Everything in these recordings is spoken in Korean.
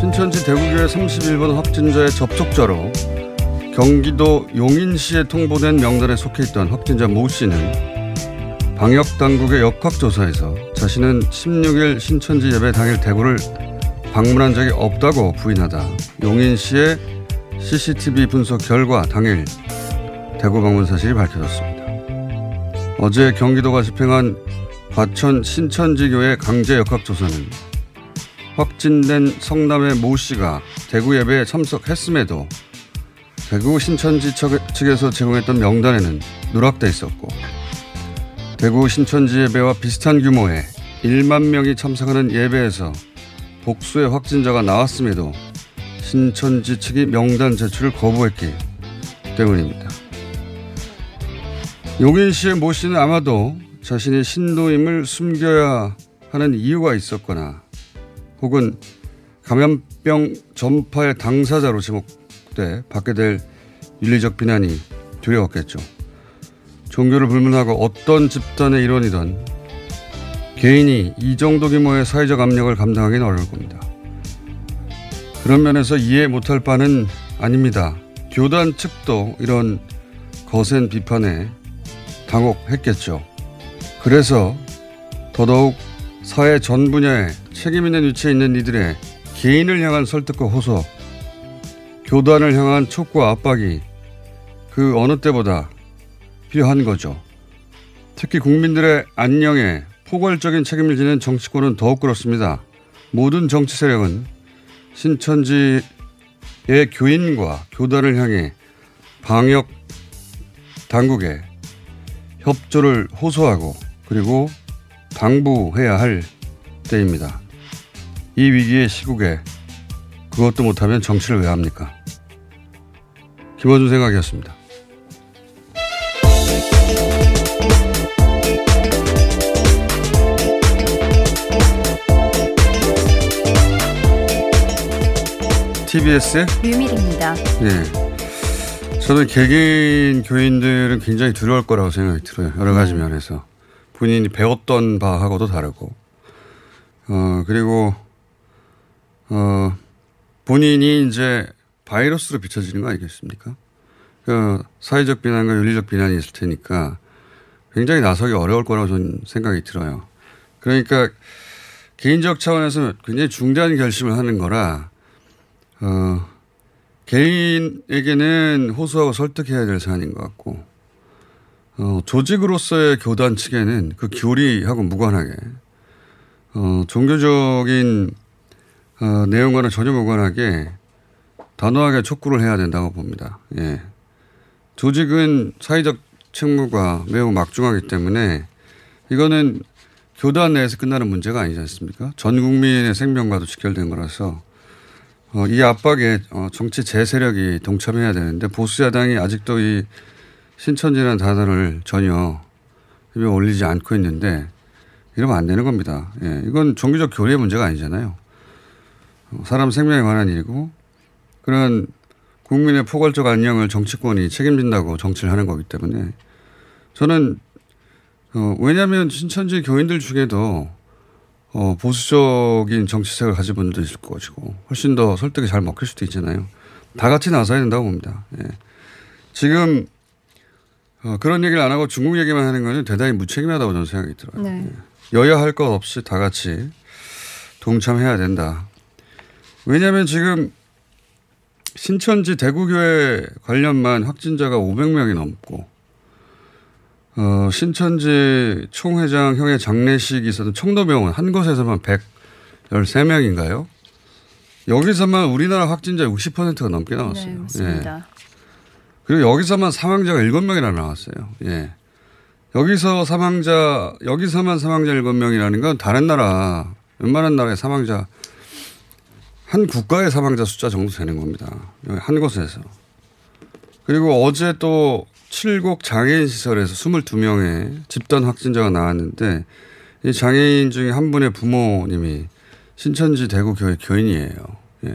신천지 대구교회 31번 확진자의 접촉자로 경기도 용인시에 통보된 명단에 속해 있던 확진자 모 씨는 방역당국의 역학조사에서 자신은 16일 신천지 예배 당일 대구를 방문한 적이 없다고 부인하다 용인시의 CCTV 분석 결과 당일 대구 방문 사실이 밝혀졌습니다. 어제 경기도가 집행한 과천 신천지교회 강제 역학조사는 확진된 성남의 모 씨가 대구 예배에 참석했음에도 대구 신천지 측에서 제공했던 명단에는 누락돼 있었고, 대구 신천지 예배와 비슷한 규모의 1만 명이 참석하는 예배에서 복수의 확진자가 나왔음에도 신천지 측이 명단 제출을 거부했기 때문입니다. 용인시의 모 씨는 아마도 자신이 신도임을 숨겨야 하는 이유가 있었거나 혹은 감염병 전파의 당사자로 지목돼 받게 될 윤리적 비난이 두려웠겠죠. 종교를 불문하고 어떤 집단의 일원이든 개인이 이 정도 규모의 사회적 압력을 감당하기는 어려울 겁니다. 그런 면에서 이해 못할 바는 아닙니다. 교단 측도 이런 거센 비판에 당혹했겠죠. 그래서 더더욱 사회 전 분야에 책임 있는 위치에 있는 이들의 개인을 향한 설득과 호소, 교단을 향한 촉구와 압박이 그 어느 때보다 필요한 거죠. 특히 국민들의 안녕에 포괄적인 책임을 지는 정치권은 더욱 그렇습니다. 모든 정치 세력은 신천지의 교인과 교단을 향해 방역 당국에 협조를 호소하고 그리고 당부해야 할 때입니다. 이 위기의 시국에 그것도 못하면 정치를 왜 합니까? 김어준 생각이었습니다. TBS의 류밀희입니다. 네, 저는 개개인 교인들은 굉장히 두려울 거라고 생각이 들어요. 여러 가지 면에서. 본인이 배웠던 바하고도 다르고, 그리고 본인이 이제 바이러스로 비춰지는 거 아니겠습니까? 그러니까 사회적 비난과 윤리적 비난이 있을 테니까 굉장히 나서기 어려울 거라고 저는 생각이 들어요. 그러니까 개인적 차원에서 굉장히 중대한 결심을 하는 거라 개인에게는 호소하고 설득해야 될 사안인 것 같고, 조직으로서의 교단 측에는 그 교리하고 무관하게 종교적인 내용과는 전혀 무관하게 단호하게 촉구를 해야 된다고 봅니다. 예. 조직은 사회적 책무가 매우 막중하기 때문에 이거는 교단 내에서 끝나는 문제가 아니지 않습니까? 전 국민의 생명과도 직결된 거라서 이 압박에 정치 재세력이 동참해야 되는데 보수 야당이 아직도 이 신천지라는 단어를 전혀 입에 올리지 않고 있는데 이러면 안 되는 겁니다. 예, 이건 종교적 교리의 문제가 아니잖아요. 사람 생명에 관한 일이고 그런 국민의 포괄적 안녕을 정치권이 책임진다고 정치를 하는 거기 때문에 저는 왜냐하면 신천지 교인들 중에도 보수적인 정치색을 가진 분들도 있을 것이고 훨씬 더 설득이 잘 먹힐 수도 있잖아요. 다 같이 나서야 된다고 봅니다. 예. 지금 그런 얘기를 안 하고 중국 얘기만 하는 건 대단히 무책임하다고 저는 생각이 들어요. 네. 예. 여야 할 것 없이 다 같이 동참해야 된다. 왜냐하면 지금 신천지 대구교회 관련만 확진자가 500명이 넘고 신천지 총회장형의 장례식이 있었던 청도병원 한 곳에서만 113명인가요? 여기서만 우리나라 확진자 60%가 넘게 나왔어요. 네, 맞습니다. 예. 그리고 여기서만 사망자가 7명이나 나왔어요. 예. 여기서만 사망자 7명이라는 건 다른 나라, 웬만한 나라의 사망자, 한 국가의 사망자 숫자 정도 되는 겁니다. 여기 한 곳에서. 그리고 어제 또 칠곡 장애인 시설에서 22명의 집단 확진자가 나왔는데 이 장애인 중에 한 분의 부모님이 신천지 대구교회 교인이에요. 예.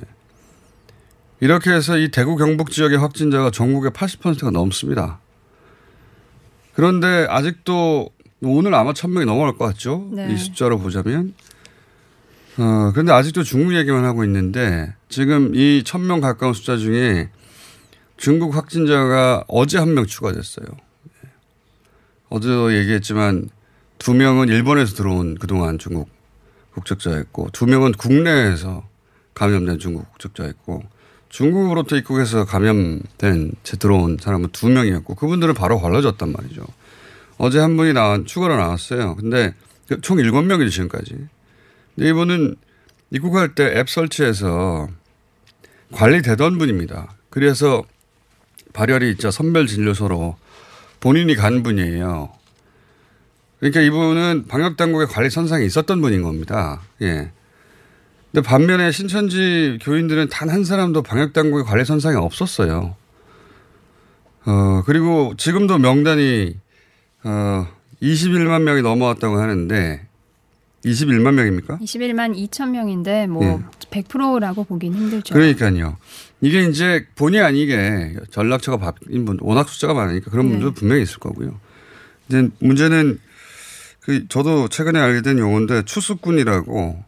이렇게 해서 이 대구 경북 지역의 확진자가 전국의 80%가 넘습니다. 그런데 아직도 오늘 아마 1000명이 넘어갈 것 같죠. 네. 이 숫자로 보자면. 그런데 아직도 중국 얘기만 하고 있는데 지금 이 1000명 가까운 숫자 중에 중국 확진자가 어제 1명 추가됐어요. 어제도 얘기했지만 2명은 일본에서 들어온 그동안 중국 국적자였고 2명은 국내에서 감염된 중국 국적자였고 중국으로부터 입국해서 감염된 채 들어온 사람은 2명이었고 그분들은 바로 걸러졌단 말이죠. 어제 한 분이 추가로 나왔어요. 근데 총 7명이죠 지금까지. 근데 이분은 입국할 때 앱 설치해서 관리되던 분입니다. 그래서 발열이 있자 선별진료소로 본인이 간 분이에요. 그러니까 이분은 방역당국의 관리 선상에 있었던 분인 겁니다. 예. 근데 반면에 신천지 교인들은 단 한 사람도 방역당국의 관리 선상에 없었어요. 그리고 지금도 명단이 21만 명이 넘어왔다고 하는데 21만 명입니까? 21만 2천 명인데 뭐 100%라고 보긴 힘들죠. 그러니까요. 이게 이제 본의 아니게 전락처가 바뀐 분 워낙 숫자가 많으니까 그런 분도 분명히 있을 거고요. 이제 문제는 저도 최근에 알게 된 용어인데 추수꾼이라고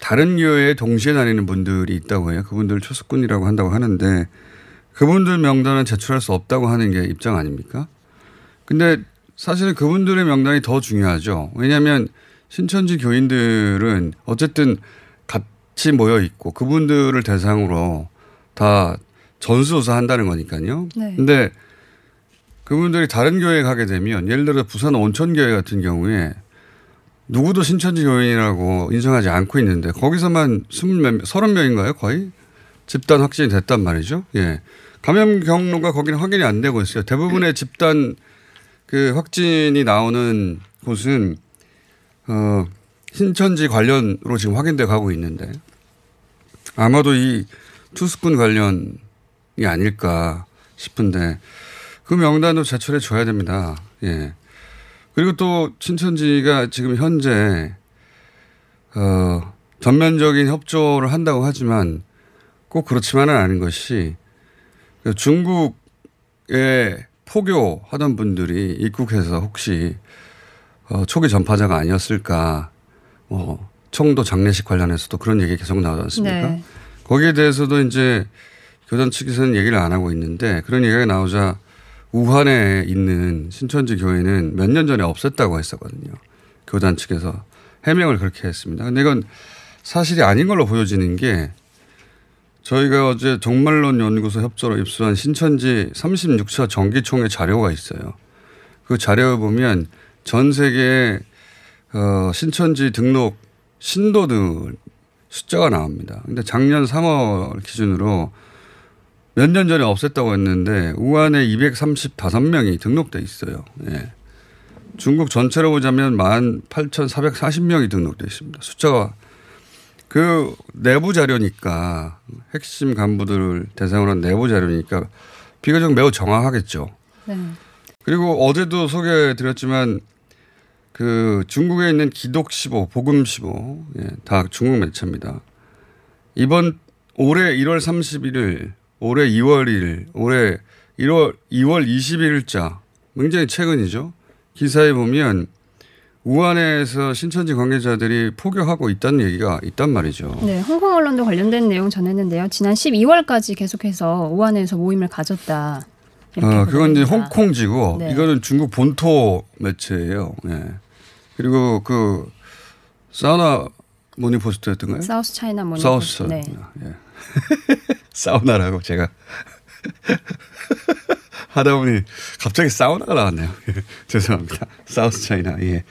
다른 교회에 동시에 다니는 분들이 있다고 해요. 그분들 추수꾼이라고 한다고 하는데 그분들 명단은 제출할 수 없다고 하는 게 입장 아닙니까? 근데 사실은 그분들의 명단이 더 중요하죠. 왜냐하면 신천지 교인들은 어쨌든 같이 모여 있고 그분들을 대상으로 다 전수조사한다는 거니까요. 그런데 네. 그분들이 다른 교회에 가게 되면 예를 들어 부산 온천교회 같은 경우에 누구도 신천지 교인이라고 인정하지 않고 있는데 거기서만 30명인가요 거의? 집단 확진이 됐단 말이죠. 예. 감염 경로가 거기는 확인이 안 되고 있어요. 대부분의 집단 확진이 나오는 곳은 신천지 관련으로 지금 확인돼 가고 있는데 아마도 이 투수꾼 관련이 아닐까 싶은데 그 명단도 제출해 줘야 됩니다. 예. 그리고 또 신천지가 지금 현재 전면적인 협조를 한다고 하지만 꼭 그렇지만은 않은 것이 중국에 포교하던 분들이 입국해서 혹시 초기 전파자가 아니었을까. 청도 장례식 관련해서도 그런 얘기 계속 나오지 않습니까? 네. 거기에 대해서도 이제 교단 측에서는 얘기를 안 하고 있는데 그런 얘기가 나오자 우한에 있는 신천지 교회는 몇 년 전에 없앴다고 했었거든요. 교단 측에서 해명을 그렇게 했습니다. 근데 이건 사실이 아닌 걸로 보여지는 게 저희가 어제 종말론연구소 협조로 입수한 신천지 36차 정기총회 자료가 있어요. 그 자료 보면 전 세계 신천지 등록 신도들 숫자가 나옵니다. 근데 작년 3월 기준으로 몇 년 전에 없앴다고 했는데 우한에 235명이 등록돼 있어요. 예. 중국 전체로 보자면 18,440명이 등록돼 있습니다. 숫자가 그 내부 자료니까 핵심 간부들을 대상으로 한 내부 자료니까 비교적 매우 정확하겠죠. 네. 그리고 어제도 소개해드렸지만 그 중국에 있는 기독시보, 복음시보 다 중국 매체입니다. 이번 올해 1월 31일, 올해 2월 1일, 올해 2월 21일자 굉장히 최근이죠. 기사에 보면 우한에서 신천지 관계자들이 포교하고 있다는 얘기가 있단 말이죠. 네, 홍콩 언론도 관련된 내용 전했는데요. 지난 12월까지 계속해서 우한에서 모임을 가졌다. 그건 이제 홍콩지고 네. 이거는 중국 본토 매체예요. 네. 그리고 그 사우나 모닝포스트였던가요? 사우스 차이나 모닝포스트. 네. 네. 사우나라고 제가 하다 보니 갑자기 사우나가 나왔네요. 죄송합니다. 사우스 차이나. 예.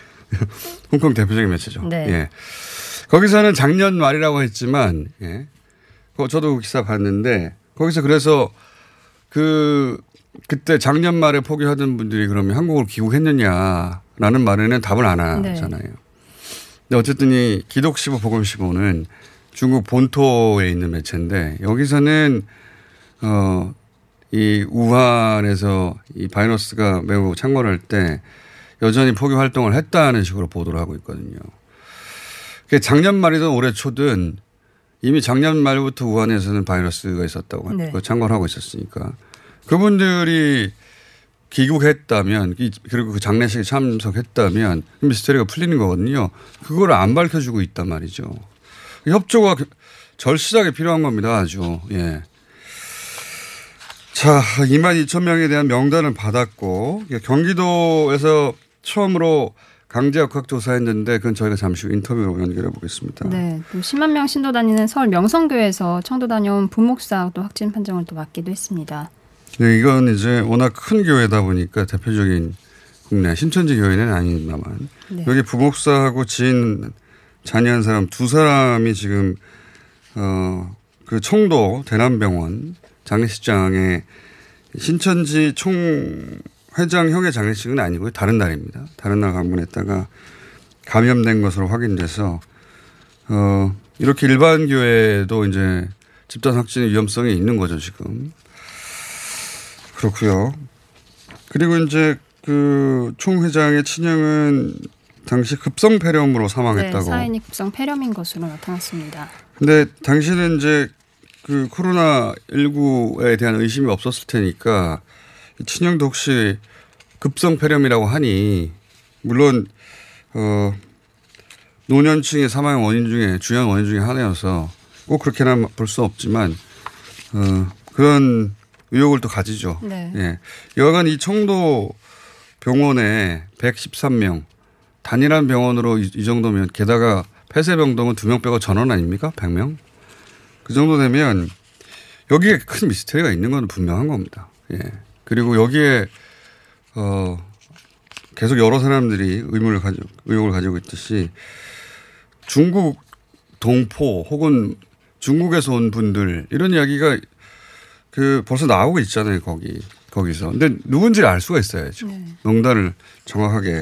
홍콩 대표적인 매체죠. 네. 예. 거기서는 작년 말이라고 했지만 예. 저도 기사 봤는데 거기서 그래서 그때 작년 말에 포기하던 분들이 그러면 한국으로 귀국했느냐라는 말에는 답을 안 하잖아요. 네. 근데 어쨌든 이 기독시보 복음시보는 중국 본토에 있는 매체인데 여기서는 이 우한에서 이 바이러스가 매우 창궐할 때 여전히 포교 활동을 했다는 식으로 보도를 하고 있거든요. 작년 말이든 올해 초든 이미 작년 말부터 우한에서는 바이러스가 있었다고 네. 창궐하고 있었으니까 그분들이 귀국했다면 그리고 그 장례식에 참석했다면 미스터리가 풀리는 거거든요. 그걸 안 밝혀주고 있단 말이죠. 협조가 절실하게 필요한 겁니다. 아주. 예. 자, 22,000명에 대한 명단을 받았고 경기도에서 처음으로 강제역학 조사했는데 그건 저희가 잠시 후 인터뷰로 연결해 보겠습니다. 네, 또 10만 명 신도 다니는 서울 명성교회에서 청도 다녀온 부목사 또 확진 판정을 또 받기도 했습니다. 네, 이건 이제 워낙 큰 교회다 보니까 대표적인 국내 신천지 교회는 아닙니다만 네. 여기 부목사하고 지인 자녀 한 사람 두 사람이 지금 그 청도 대남병원 장례식장에 신천지 총회장형의 장례식은 아니고요. 다른 날입니다. 다른 날 방문했다가 감염된 것으로 확인돼서 이렇게 일반 교회도 이제 집단 확진의 위험성이 있는 거죠 지금. 그렇고요. 그리고 이제 그 총회장의 친형은 당시 급성 폐렴으로 사망했다고. 네, 사인이 급성 폐렴인 것으로 나타났습니다. 근데 당시는 이제 그 코로나19에 대한 의심이 없었을 테니까 친형도 혹시 급성 폐렴이라고 하니 물론 노년층의 사망의 원인 중에 주요한 원인 중에 하나여서 꼭 그렇게나 볼 수 없지만 그런 의혹을 또 가지죠. 네. 예. 여하간 이 청도 병원에 113명 단일한 병원으로 이 정도면 게다가 폐쇄병동은 2명 빼고 전원 아닙니까? 100명? 그 정도 되면 여기에 큰 미스터리가 있는 건 분명한 겁니다. 예. 그리고 여기에 계속 여러 사람들이 의혹을 가지고 있듯이 중국 동포 혹은 중국에서 온 분들 이런 이야기가 그 벌써 나오고 있잖아요. 거기서. 근데 누군지를 알 수가 있어야죠. 네. 명단을 정확하게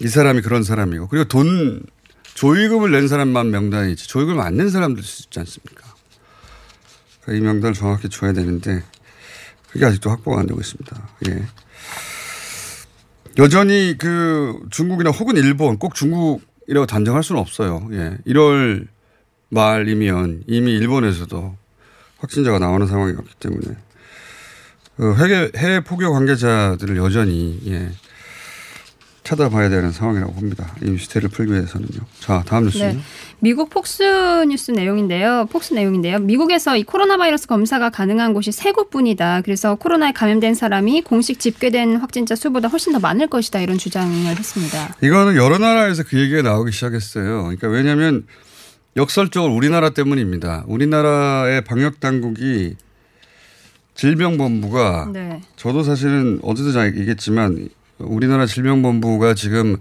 이 사람이 그런 사람이고 그리고 돈 조의금을 낸 사람만 명단이지 조의금을 안 낸 사람들 수 있지 않습니까? 그러니까 이 명단을 정확히 줘야 되는데 그게 아직도 확보가 안 되고 있습니다. 예. 여전히 그 중국이나 혹은 일본 꼭 중국이라고 단정할 수는 없어요. 예. 1월 말이면 이미 일본에서도 확진자가 나오는 상황이었기 때문에 해외 포교 관계자들을 여전히 예. 찾아봐야 되는 상황이라고 봅니다. 이 미스터리를 풀기 위해서는요. 자, 다음 뉴스는 네. 미국 폭스 뉴스 내용인데요. 미국에서 이 코로나 바이러스 검사가 가능한 곳이 3곳뿐이다. 그래서 코로나에 감염된 사람이 공식 집계된 확진자 수보다 훨씬 더 많을 것이다. 이런 주장을 했습니다. 이거는 여러 나라에서 그 얘기가 나오기 시작했어요. 그러니까 왜냐하면 역설적으로 우리나라 때문입니다. 우리나라의 방역 당국이 질병본부가 네. 저도 사실은 어제도 잘 얘기했지만 우리나라 질병본부가 지금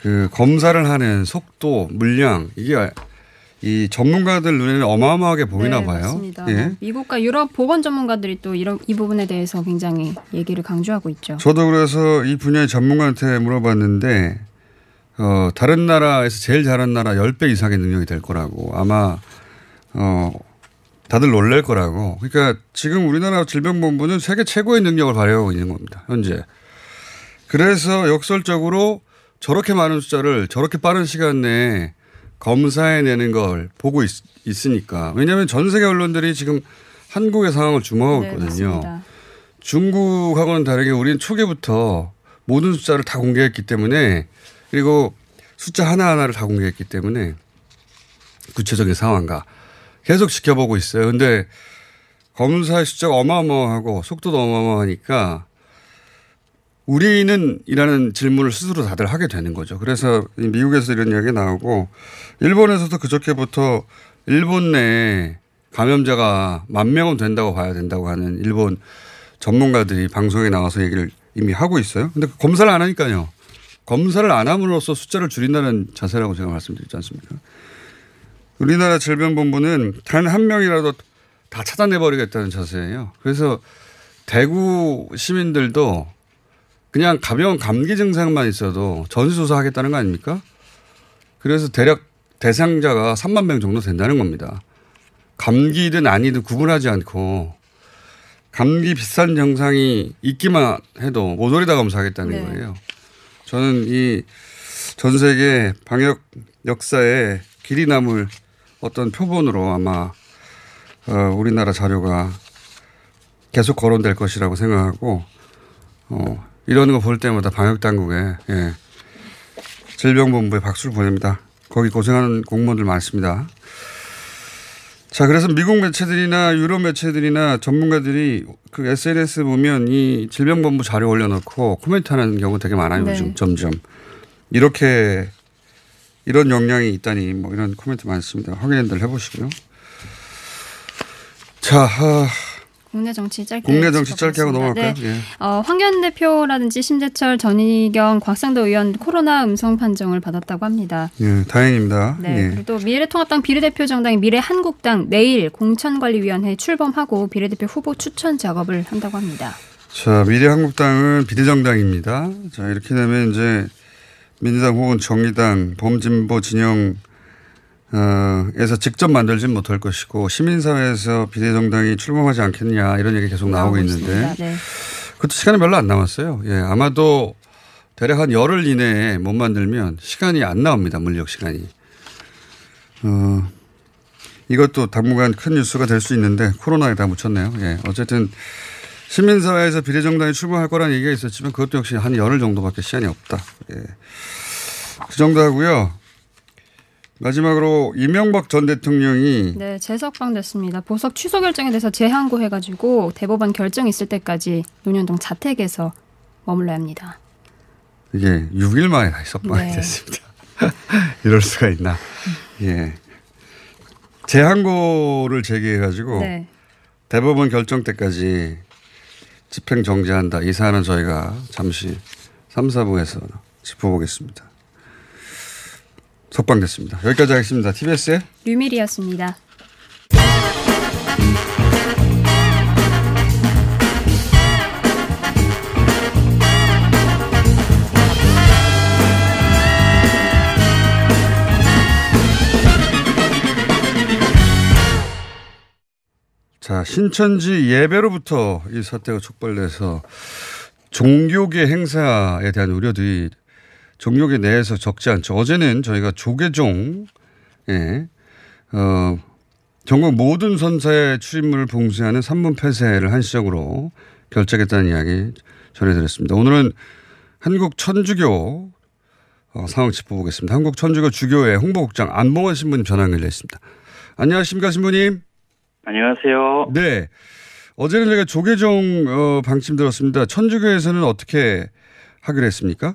그 검사를 하는 속도, 물량 이게 이 전문가들 눈에는 어마어마하게 보이나 봐요. 맞습니다. 예. 미국과 유럽 보건 전문가들이 또 이런 이 부분에 대해서 굉장히 얘기를 강조하고 있죠. 저도 그래서 이 분야의 전문가한테 물어봤는데 다른 나라에서 제일 잘한 나라 10배 이상의 능력이 될 거라고 아마 다들 놀랄 거라고. 그러니까 지금 우리나라 질병본부는 세계 최고의 능력을 발휘하고 있는 겁니다. 현재. 그래서 역설적으로 저렇게 많은 숫자를 저렇게 빠른 시간 내에 검사해내는 걸 보고 있으니까. 왜냐하면 전 세계 언론들이 지금 한국의 상황을 주목하고 있거든요. 맞습니다. 중국하고는 다르게 우리는 초기부터 모든 숫자를 다 공개했기 때문에 그리고 숫자 하나하나를 다 공개했기 때문에 구체적인 상황과 계속 지켜보고 있어요. 그런데 검사의 숫자가 어마어마하고 속도도 어마어마하니까 우리는 이라는 질문을 스스로 다들 하게 되는 거죠. 그래서 미국에서 이런 이야기가 나오고 일본에서도 그저께부터 일본 내에 감염자가 10,000명은 된다고 봐야 된다고 하는 일본 전문가들이 방송에 나와서 얘기를 이미 하고 있어요. 근데 검사를 안 하니까요. 검사를 안 함으로써 숫자를 줄인다는 자세라고 제가 말씀드렸지 않습니까? 우리나라 질병본부는 단 한 명이라도 다 찾아내버리겠다는 자세예요. 그래서 대구 시민들도 그냥 가벼운 감기 증상만 있어도 전수조사하겠다는 거 아닙니까? 그래서 대략 대상자가 30,000 명 정도 된다는 겁니다. 감기든 아니든 구분하지 않고 감기 비슷한 증상이 있기만 해도 모조리 다 검사하겠다는 네. 거예요. 저는 이 전 세계 방역 역사에 길이 남을 어떤 표본으로 아마 우리나라 자료가 계속 거론될 것이라고 생각하고 이런 거 볼 때마다 방역당국에 예, 질병본부에 박수를 보냅니다. 거기 고생하는 공무원들 많습니다. 자, 그래서 미국 매체들이나 유럽 매체들이나 전문가들이 그 SNS 보면 이 질병본부 자료 올려놓고 코멘트하는 경우 되게 많아요. 네. 요즘 점점 이렇게 이런 역량이 있다니 뭐 이런 코멘트 많습니다. 확인들 해보시고요. 자. 국내 정치 짧게 하고 넘어갈까요? 네. 예. 황건 대표라든지 심재철, 전인경, 곽상도 의원 코로나 음성 판정을 받았다고 합니다. 예, 다행입니다. 네. 예. 그리고 또 미래통합당 비례대표 정당인 미래한국당 내일 공천관리위원회 출범하고 비례대표 후보 추천 작업을 한다고 합니다. 자, 미래한국당은 비례정당입니다. 자, 이렇게 되면 이제 민주당 혹은 정의당, 범진보 진영 에서 직접 만들진 못할 것이고 시민사회에서 비례정당이 출범하지 않겠냐 이런 얘기 계속 나오고 있는데 네. 그것도 시간이 별로 안 남았어요. 예, 아마도 대략 한 열흘 이내에 못 만들면 시간이 안 나옵니다. 물력 시간이. 이것도 당분간 큰 뉴스가 될 수 있는데 코로나에 다 묻혔네요. 예, 어쨌든 시민사회에서 비례정당이 출범할 거라는 얘기가 있었지만 그것도 역시 한 열흘 정도밖에 시간이 없다. 예, 그 정도 하고요. 마지막으로 이명박 전 대통령이 네, 재석방됐습니다. 보석 취소 결정에 대해서 재항고해가지고 대법원 결정 있을 때까지 논현동 자택에서 머물러야 합니다. 이게 6일 만에 다시 석방이 네. 됐습니다. 이럴 수가 있나. 예, 재항고를 제기해가지고 네. 대법원 결정 때까지 집행 정지한다. 이 사안은 저희가 잠시 3, 4부에서 짚어보겠습니다. 석방됐습니다. 여기까지 하겠습니다. TBS의 류밀희였습니다. 자, 신천지 예배로부터 이 사태가 촉발돼서 종교계 행사에 대한 우려들이 종교계 내에서 적지 않죠. 어제는 저희가 조계종, 예, 전국 모든 선사의 출입문을 봉쇄하는 3분 폐쇄를 한시적으로 결정했다는 이야기 전해드렸습니다. 오늘은 한국천주교 상황 짚어보겠습니다. 한국천주교 주교회 홍보국장 안봉원 신부님 전화 연결됐습니다. 안녕하십니까, 신부님. 안녕하세요. 네. 어제는 제가 조계종 방침 들었습니다. 천주교에서는 어떻게 하기로 했습니까?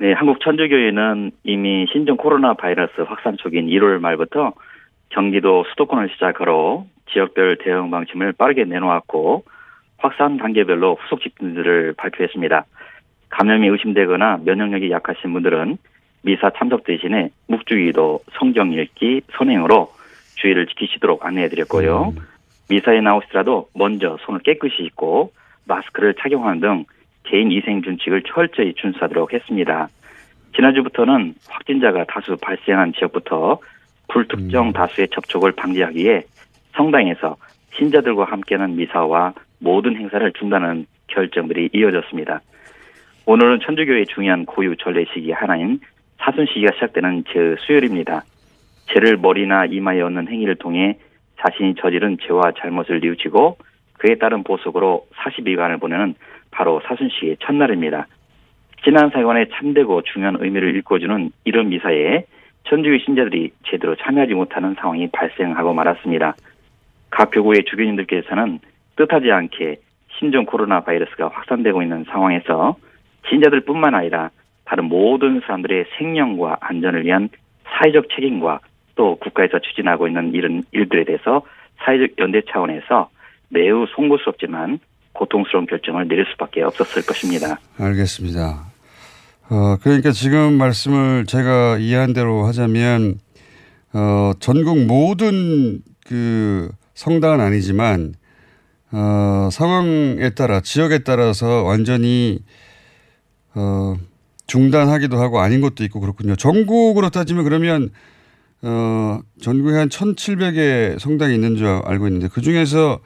네, 한국천주교회는 이미 신종 코로나 바이러스 확산 초기인 1월 말부터 경기도 수도권을 시작으로 지역별 대응 방침을 빠르게 내놓았고 확산 단계별로 후속 집중들을 발표했습니다. 감염이 의심되거나 면역력이 약하신 분들은 미사 참석 대신에 묵주기도, 성경 읽기, 선행으로 주의를 지키시도록 안내해드렸고요. 미사에 나오시더라도 먼저 손을 깨끗이 씻고 마스크를 착용하는 등 개인 위생 준칙을 철저히 준수하도록 했습니다. 지난주부터는 확진자가 다수 발생한 지역부터 불특정 다수의 접촉을 방지하기 위해 성당에서 신자들과 함께하는 미사와 모든 행사를 중단하는 결정들이 이어졌습니다. 오늘은 천주교의 중요한 고유 전례식이 하나인 사순시기가 시작되는 제 수요일입니다. 죄를 머리나 이마에 얹는 행위를 통해 자신이 저지른 죄와 잘못을 뉘우치고 그에 따른 보석으로 42간을 보내는 바로 사순시기의 첫날입니다. 지난 사건의 참되고 중요한 의미를 일궈주는 이런 미사에 천주교 신자들이 제대로 참여하지 못하는 상황이 발생하고 말았습니다. 각 교구의 주교님들께서는 뜻하지 않게 신종 코로나 바이러스가 확산되고 있는 상황에서 신자들뿐만 아니라 다른 모든 사람들의 생명과 안전을 위한 사회적 책임과 또 국가에서 추진하고 있는 이런 일들에 대해서 사회적 연대 차원에서 매우 송구스럽지만 고통스러운 결정을 내릴 수밖에 없었을 것입니다. 알겠습니다. 그러니까 지금 말씀을 제가 이해한 대로 하자면 전국 모든 그 성당은 아니지만 상황에 따라 지역에 따라서 완전히 중단하기도 하고 아닌 것도 있고 그렇군요. 전국으로 따지면 그러면 전국에 한 1,700개 성당이 있는 줄 알고 있는데 그중에서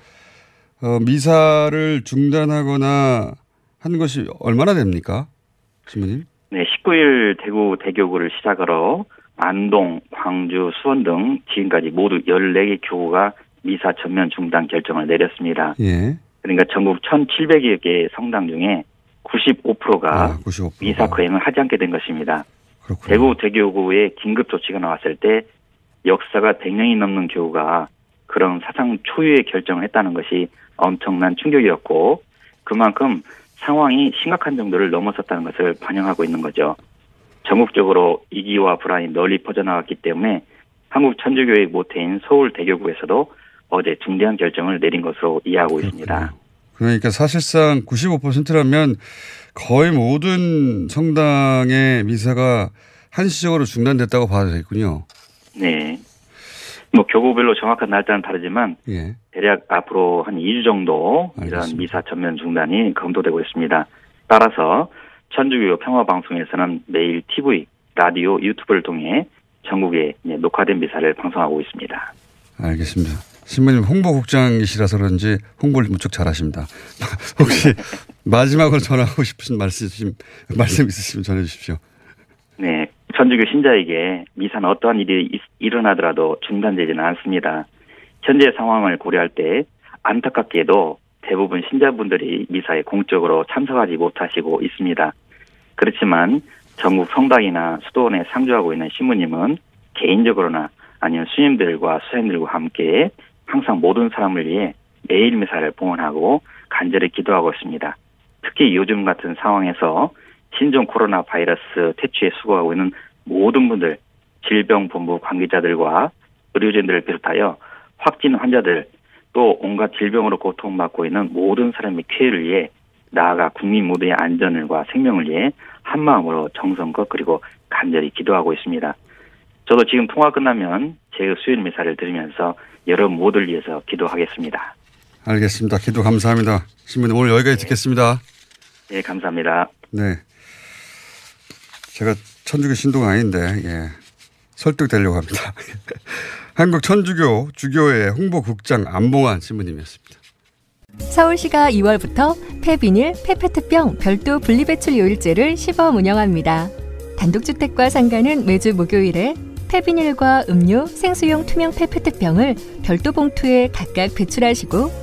미사를 중단하거나 한 것이 얼마나 됩니까? 신부님? 네, 19일 대구 대교구를 시작으로 안동, 광주, 수원 등 지금까지 모두 14개 교구가 미사 전면 중단 결정을 내렸습니다. 예. 그러니까 전국 1,700여 개의 성당 중에 95%가 미사 거행을 하지 않게 된 것입니다. 그렇군요. 대구 대교구에 긴급 조치가 나왔을 때 역사가 100년이 넘는 교구가 그런 사상 초유의 결정을 했다는 것이 엄청난 충격이었고 그만큼 상황이 심각한 정도를 넘어섰다는 것을 반영하고 있는 거죠. 전국적으로 위기와 불안이 널리 퍼져나갔기 때문에 한국천주교의 모태인 서울 대교구에서도 어제 중대한 결정을 내린 것으로 이해하고 그렇군요. 있습니다. 그러니까 사실상 95%라면 거의 모든 성당의 미사가 한시적으로 중단됐다고 봐도 되겠군요. 네. 뭐 교구별로 정확한 날짜는 다르지만 예. 대략 앞으로 한 2주 정도 알겠습니다. 이런 미사 전면 중단이 검토되고 있습니다. 따라서 천주교 평화방송에서는 매일 TV, 라디오, 유튜브를 통해 전국에 녹화된 미사를 방송하고 있습니다. 알겠습니다. 신부님 홍보국장이시라서 그런지 홍보를 무척 잘하십니다. 혹시 마지막으로 전하고 싶으신 말씀 있으시면 전해주십시오. 네. 천주교 신자에게 미사는 어떠한 일이 일어나더라도 중단되지는 않습니다. 현재 상황을 고려할 때 안타깝게도 대부분 신자분들이 미사에 공적으로 참석하지 못하시고 있습니다. 그렇지만 전국 성당이나 수도원에 상주하고 있는 신부님은 개인적으로나 아니면 수님들과 수사님들과 함께 항상 모든 사람을 위해 매일 미사를 봉헌하고 간절히 기도하고 있습니다. 특히 요즘 같은 상황에서 신종 코로나 바이러스 퇴치에 수고하고 있는 모든 분들, 질병본부 관계자들과 의료진들을 비롯하여 확진 환자들, 또 온갖 질병으로 고통받고 있는 모든 사람의 쾌유를 위해 나아가 국민 모두의 안전과 생명을 위해 한마음으로 정성껏 그리고 간절히 기도하고 있습니다. 저도 지금 통화 끝나면 제 수요일 미사를 드리면서 여러분 모두를 위해서 기도하겠습니다. 알겠습니다. 기도 감사합니다. 신부님 오늘 여기까지 듣겠습니다. 네, 감사합니다. 네. 제가 천주교 신도가 아닌데 예. 설득되려고 합니다. 한국천주교 주교회 홍보국장 안봉원 신부님이었습니다. 서울시가 2월부터 폐비닐, 폐페트병 별도 분리배출 요일제를 시범 운영합니다. 단독주택과 상가는 매주 목요일에 폐비닐과 음료, 생수용 투명 폐페트병을 별도 봉투에 각각 배출하시고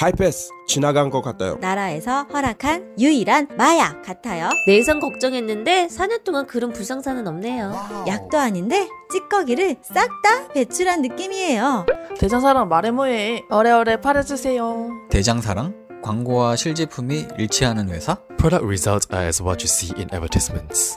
하이패스! 지나간 것 같아요. 나라에서 허락한 유일한 마약 같아요. 내성 걱정했는데 4년 동안 그런 불상사는 없네요. 와우. 약도 아닌데 찌꺼기를 싹 다 배출한 느낌이에요. 대장사랑 말해 뭐해. 어레어레 팔아주세요. 대장사랑? 광고와 실제품이 일치하는 회사? Product results are as what you see in advertisements.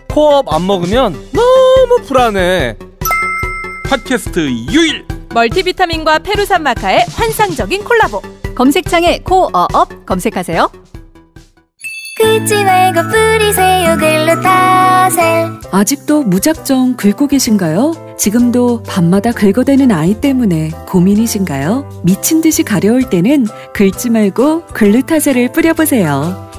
코어업 안 먹으면 너무 불안해. 팟캐스트 유일 멀티비타민과 페루산 마카의 환상적인 콜라보. 검색창에 코어업 검색하세요. 긁지 말고 뿌리세요 글루타셀. 아직도 무작정 긁고 계신가요? 지금도 밤마다 긁어대는 아이 때문에 고민이신가요? 미친 듯이 가려울 때는 긁지 말고 글루타셀을 뿌려보세요.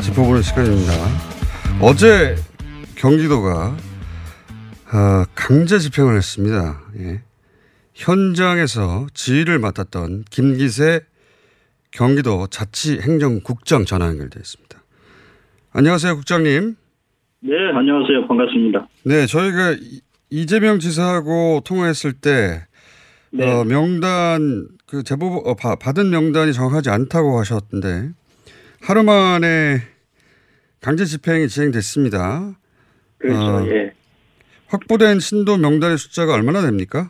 짚어보는 시간입니다. 어제 경기도가 강제 집행을 했습니다. 예. 현장에서 지휘를 맡았던 김기세 경기도 자치행정국장 전화 연결되어 있습니다. 안녕하세요, 국장님. 네, 안녕하세요. 반갑습니다. 네, 저희가 이재명 지사하고 통화했을 때 네. 명단 그 제보 받은 명단이 정확하지 않다고 하셨는데 하루 만에 강제 집행이 진행됐습니다. 그렇죠. 예. 확보된 신도 명단의 숫자가 얼마나 됩니까?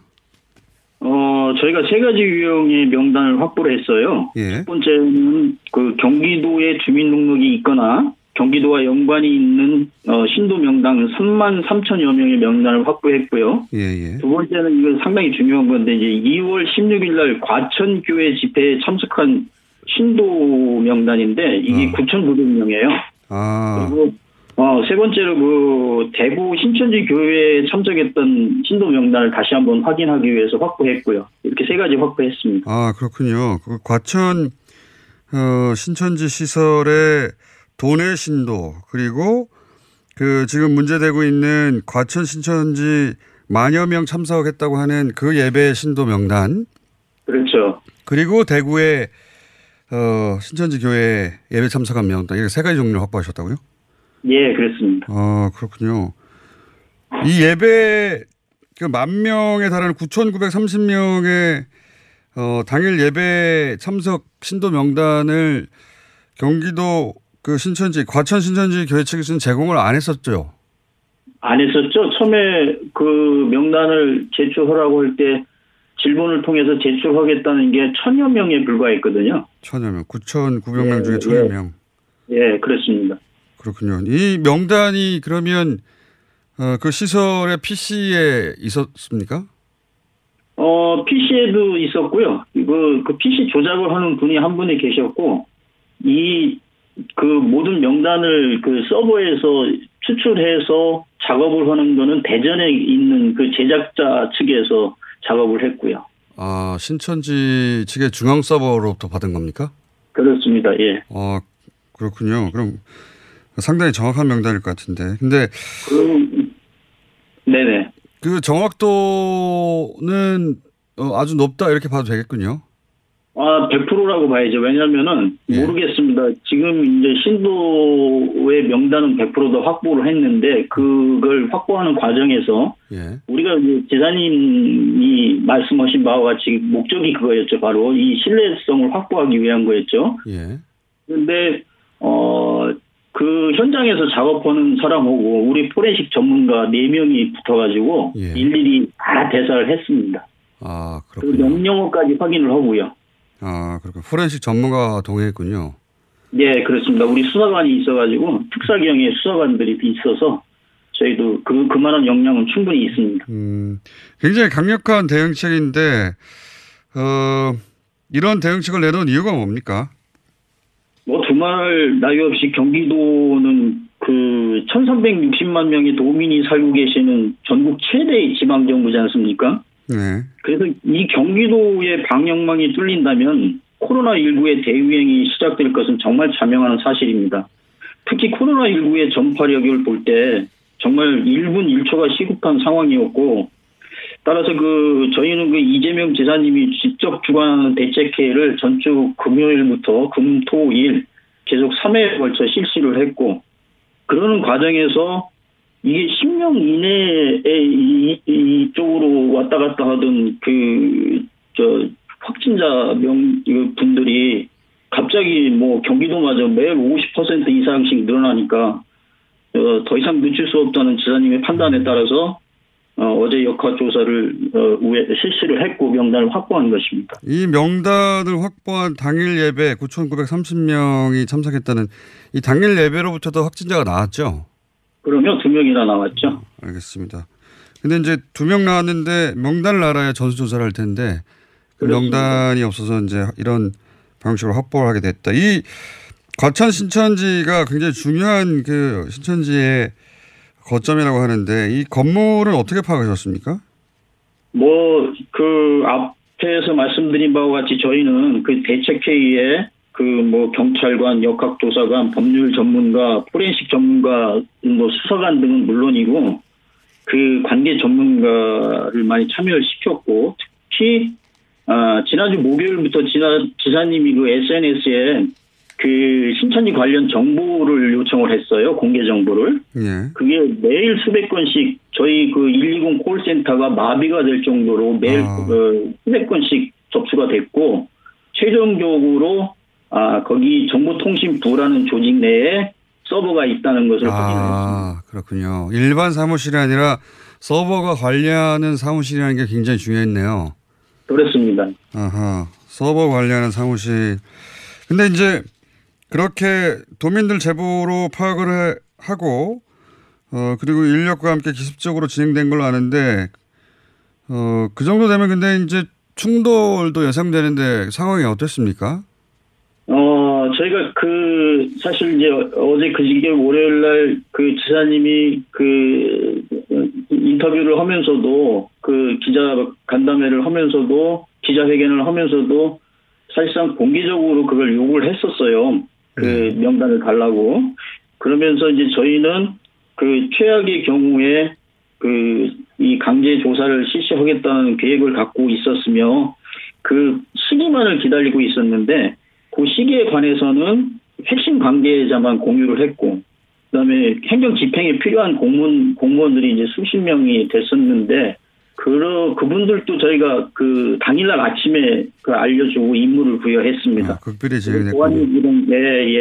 저희가 세 가지 유형의 명단을 확보를 했어요. 예. 첫 번째는 그 경기도에 주민등록이 있거나 경기도와 연관이 있는 신도 명단은 3만 3천여 명의 명단을 확보했고요. 예, 예. 두 번째는 이건 상당히 중요한 건데 이제 2월 16일 날 과천교회 집회에 참석한 신도 명단인데 이게 9,900명이에요. 아. 그리고 세 번째로 그 대구 신천지 교회에 참석했던 신도 명단을 다시 한번 확인하기 위해서 확보했고요. 이렇게 세 가지 확보했습니다. 아, 그렇군요. 그 과천 신천지 시설에 도내 신도 그리고 그 지금 문제되고 있는 과천 신천지 만여 명 참석했다고 하는 그 예배 신도 명단. 그렇죠. 그리고 대구의 신천지 교회 예배 참석한 명단. 이렇게 세 가지 종류를 확보하셨다고요? 예, 그렇습니다. 아, 그렇군요. 이 예배 그 10,000명에 달하는 9,930명의 당일 예배 참석 신도 명단을 경기도 그 신천지 과천 신천지 교회 측에서는 제공을 안 했었죠. 안 했었죠. 처음에 그 명단을 제출하라고 할 때 질문을 통해서 제출하겠다는 게 1,000여 명에 불과했거든요. 1,000여 명, 9,900명 중에 1,000여 명. 예, 그렇습니다. 그렇군요. 이 명단이 그러면 그 시설의 PC에 있었습니까? PC에도 있었고요. 그 PC 조작을 하는 분이 한 분이 계셨고 그 모든 명단을 그 서버에서 추출해서 작업을 하는 거는 대전에 있는 그 제작자 측에서 작업을 했고요. 아, 신천지 측의 중앙 서버로부터 받은 겁니까? 그렇습니다. 예. 아, 그렇군요. 그럼 상당히 정확한 명단일 것 같은데. 근데 네네. 그 정확도는 아주 높다 이렇게 봐도 되겠군요. 아, 100%라고 봐야죠. 왜냐면은, 예. 모르겠습니다. 지금 이제 신도의 명단은 100%도 확보를 했는데, 그걸 확보하는 과정에서, 예. 우리가 이제 재단님이 말씀하신 바와 같이 목적이 그거였죠. 바로 이 신뢰성을 확보하기 위한 거였죠. 예. 근데, 그 현장에서 작업하는 사람하고 우리 포렌식 전문가 4명이 붙어가지고, 예. 일일이 다 대사를 했습니다. 아, 그렇군요. 그 명령어까지 확인을 하고요. 아, 그렇군요. 포렌식 전문가 동의했군요. 네, 그렇습니다. 우리 수사관이 있어가지고 특사경에 수사관들이 있어서 저희도 그만한 역량은 충분히 있습니다. 굉장히 강력한 대응책인데 이런 대응책을 내놓은 이유가 뭡니까? 뭐 두말 나위 없이 경기도는 그 1,360만 명의 도민이 살고 계시는 전국 최대의 지방정부지 않습니까? 네. 그래서 이 경기도의 방역망이 뚫린다면 코로나19의 대유행이 시작될 것은 정말 자명하는 사실입니다. 특히 코로나19의 전파력을 볼 때 정말 1분 1초가 시급한 상황이었고, 따라서 저희는 이재명 지사님이 직접 주관하는 대책회의를 전주 금요일부터 금토일 계속 3회에 걸쳐 실시를 했고, 그러는 과정에서 이게 10명 이내에 이쪽으로 왔다 갔다 하던 확진자 분들이 갑자기 뭐 경기도마저 매일 50% 이상씩 늘어나니까 더 이상 늦출 수 없다는 지사님의 판단에 따라서 어제 역학조사를 실시를 했고 명단을 확보한 것입니다. 이 명단을 확보한 당일 예배 9,930명이 참석했다는 이 당일 예배로부터도 확진자가 나왔죠? 그러면 2명이나 나왔죠. 알겠습니다. 근데 이제 2명 나왔는데 명단을 알아야 전수조사를 할 텐데 그 명단이 없어서 이제 이런 방식으로 확보를 하게 됐다. 이 과천 신천지가 굉장히 중요한 그 신천지의 거점이라고 하는데 이 건물을 어떻게 파악하셨습니까? 뭐 그 앞에서 말씀드린 바와 같이 저희는 그 대책회의에 경찰관, 역학조사관, 법률 전문가, 포렌식 전문가, 수사관 등은 물론이고 관계 전문가를 많이 참여를 시켰고, 특히 지난주 목요일부터 지사님이 SNS에 신천지 관련 정보를 요청을 했어요. 공개 정보를. 예. 그게 매일 수백 건씩 저희 120 콜센터가 마비가 될 정도로 매일 수백 건씩 접수가 됐고, 최종적으로 거기 정보통신부라는 조직 내에 서버가 있다는 것을 확인했습니다. 그렇군요. 일반 사무실이 아니라 서버가 관리하는 사무실이라는 게 굉장히 중요했네요. 그렇습니다. 아하, 서버 관리하는 사무실. 근데 이제 그렇게 도민들 제보로 파악을 하고 그리고 인력과 함께 기습적으로 진행된 걸로 아는데 그 정도 되면 근데 이제 충돌도 예상되는데 상황이 어땠습니까? 저희가 사실 이제 어제 그저께 월요일 날 지사님이 인터뷰를 하면서도 기자 간담회를 하면서도 기자회견을 하면서도 사실상 공개적으로 그걸 요구를 했었어요. 명단을 달라고. 그러면서 이제 저희는 최악의 경우에 이 강제 조사를 실시하겠다는 계획을 갖고 있었으며 시기만을 기다리고 있었는데 그 시기에 관해서는 핵심 관계자만 공유를 했고, 그다음에 행정 집행에 필요한 공무원들이 이제 수십 명이 됐었는데 그분들도 저희가 당일날 아침에 알려주고 임무를 부여했습니다. 극비리 진행됐고.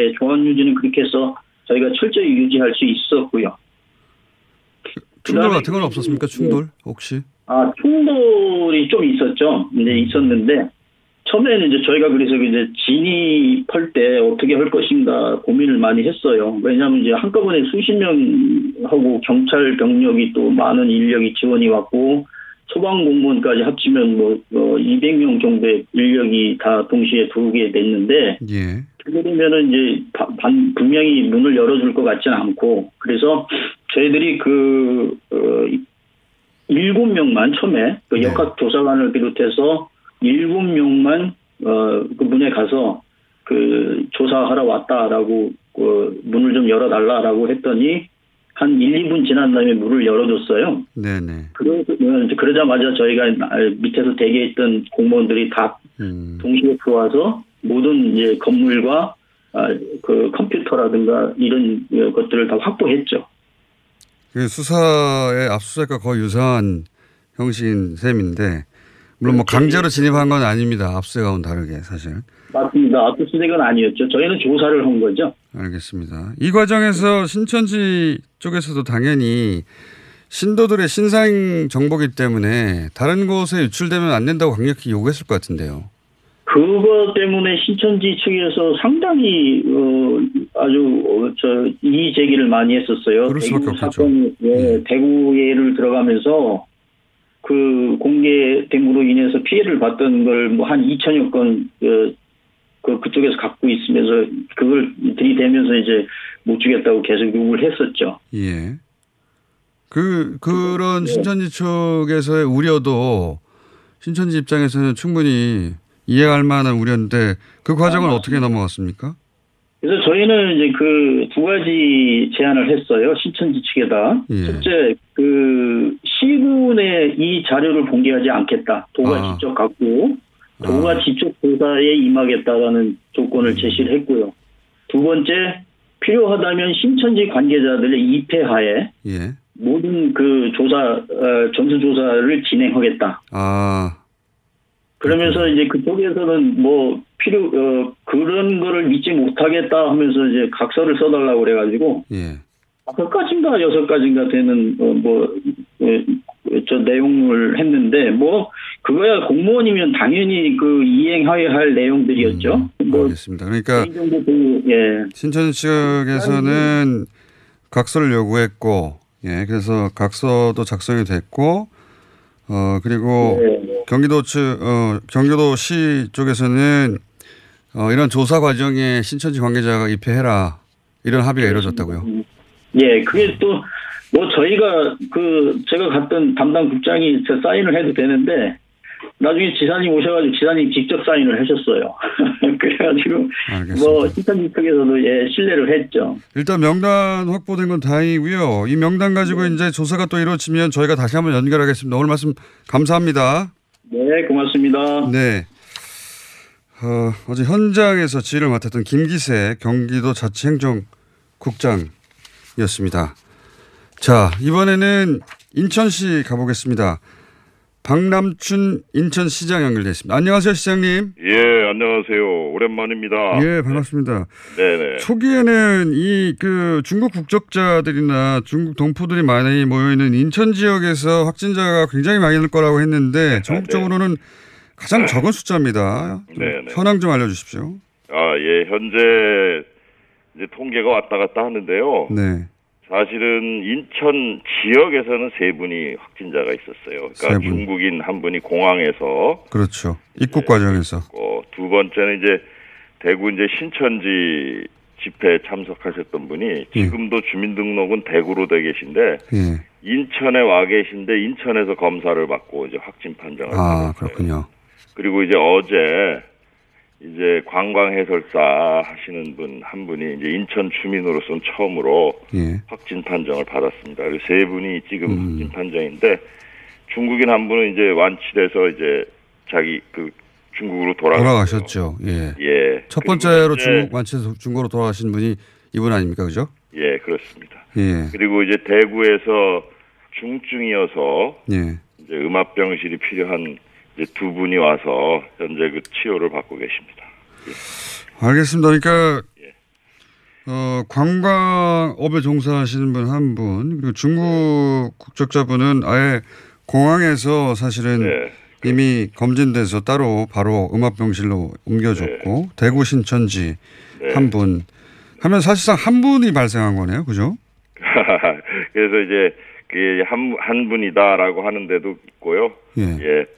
조안 유지는 그렇게 해서 저희가 철저히 유지할 수 있었고요. 충돌 같은 건 없었습니까? 충돌 혹시? 충돌이 좀 있었죠. 있었는데 처음에는 이제 저희가 그래서 진입할 때 어떻게 할 것인가 고민을 많이 했어요. 왜냐하면 이제 한꺼번에 수십 명하고 경찰 병력이 또 많은 인력이 지원이 왔고 소방 공무원까지 합치면 200명 정도의 인력이 다 동시에 들어오게 됐는데, 예. 그러면은 이제 분명히 문을 열어줄 것 같지는 않고, 그래서 저희들이 7명만 처음에 역학 조사관을 비롯해서 7명만 문에 가서 조사하러 왔다라고 문을 좀 열어달라라고 했더니 한 1, 2분 지난 다음에 문을 열어줬어요. 네네. 그러자마자 저희가 밑에서 대기했던 공무원들이 다 동시에 들어와서 모든 건물과 컴퓨터라든가 이런 것들을 다 확보했죠. 수사의 압수수색과 거의 유사한 형식인 셈인데, 물론 강제로 진입한 건 아닙니다. 압수수색하고는 다르게 사실. 맞습니다. 압수수색은 아니었죠. 저희는 조사를 한 거죠. 알겠습니다. 이 과정에서 신천지 쪽에서도 당연히 신도들의 신상 정보기 때문에 다른 곳에 유출되면 안 된다고 강력히 요구했을 것 같은데요. 그거 때문에 신천지 측에서 상당히 아주 이의 제기를 많이 했었어요. 그럴 수밖에 없었죠. 대구 예를 들어가면서 그 공개 댐으로 인해서 피해를 봤던 걸 뭐 한 2천여 건 그쪽에서 갖고 있으면서 그걸 들이대면서 이제 못 주겠다고 계속 요구를 했었죠. 예. 그런 신천지 측에서의 우려도 신천지 입장에서는 충분히 이해할 만한 우려인데 그 과정은 어떻게 넘어갔습니까? 그래서 저희는 이제 그 두 가지 제안을 했어요. 신천지 측에다. 예. 첫째, 그 시군에 이 자료를 공개하지 않겠다. 도가 직접 갖고 도가 직접 조사에 임하겠다라는 조건을 제시를 했고요. 두 번째, 필요하다면 신천지 관계자들의 입회하에 예. 모든 그 전수조사를 진행하겠다. 그러면서 이제 그쪽에서는 뭐 그런 거를 믿지 못하겠다 하면서 이제 각서를 써달라고 그래가지고. 예. 5가지인가 6가지인가 되는 내용을 했는데 그거야 공무원이면 당연히 그 이행해야 할 내용들이었죠. 알겠습니다. 그러니까 신천지 측에서는 각서를 요구했고, 예, 그래서 각서도 작성이 됐고, 그리고 경기도시 쪽에서는 이런 조사 과정에 신천지 관계자가 입회해라 이런 합의가 이루어졌다고요. 예, 그게 또 저희가 제가 갔던 담당 국장이 사인을 해도 되는데 나중에 지사님 오셔가지고 지사님 직접 사인을 하셨어요. 그래가지고 알겠습니다. 신천지 쪽에서도 신뢰를 했죠. 일단 명단 확보된 건 다행이고요. 이 명단 가지고 이제 조사가 또 이루어지면 저희가 다시 한번 연결하겠습니다. 오늘 말씀 감사합니다. 네, 고맙습니다. 네. 어제 현장에서 지휘를 맡았던 김기세 경기도 자치행정국장. 이었습니다. 자, 이번에는 인천시 가보겠습니다. 박남춘 인천시장 연결되어 있습니다. 안녕하세요, 시장님. 예, 안녕하세요. 오랜만입니다. 예, 반갑습니다. 네네. 초기에는 중국 국적자들이나 중국 동포들이 많이 모여있는 인천 지역에서 확진자가 굉장히 많이 날 거라고 했는데 전국적으로는 가장 적은 숫자입니다. 현황 좀 알려주십시오. 현재 이제 통계가 왔다 갔다 하는데요. 네. 사실은 인천 지역에서는 3분이 확진자가 있었어요. 그러니까 중국인 한 분이 공항에서. 그렇죠. 입국 과정에서. 두 번째는 이제 대구 이제 신천지 집회에 참석하셨던 분이 지금도 주민등록은 대구로 돼 계신데 인천에 와 계신데 인천에서 검사를 받고 이제 확진 판정을 받았어요. 그렇군요. 그리고 이제 어제 관광 해설사 하시는 분 한 분이 이제 인천 주민으로서는 처음으로 확진 판정을 받았습니다. 그래서 3분이 지금 확진 판정인데 중국인 한 분은 이제 완치돼서 이제 자기 중국으로 돌아가셨죠. 예. 첫 번째로 중국 완치돼서 중국으로 돌아가신 분이 이분 아닙니까, 그죠? 예, 그렇습니다. 예. 그리고 이제 대구에서 중증이어서 이제 음압병실이 필요한 이제 2분이 와서 현재 치료를 받고 계십니다. 예. 알겠습니다. 그러니까 관광업에 종사하시는 분 한 분 그리고 중국 국적자분은 아예 공항에서 사실은 이미 검진돼서 따로 바로 음압병실로 옮겨졌고 대구 신천지 한 분 하면 사실상 한 분이 발생한 거네요, 그죠? 그래서 이제 한 분이다라고 하는데도 있고요.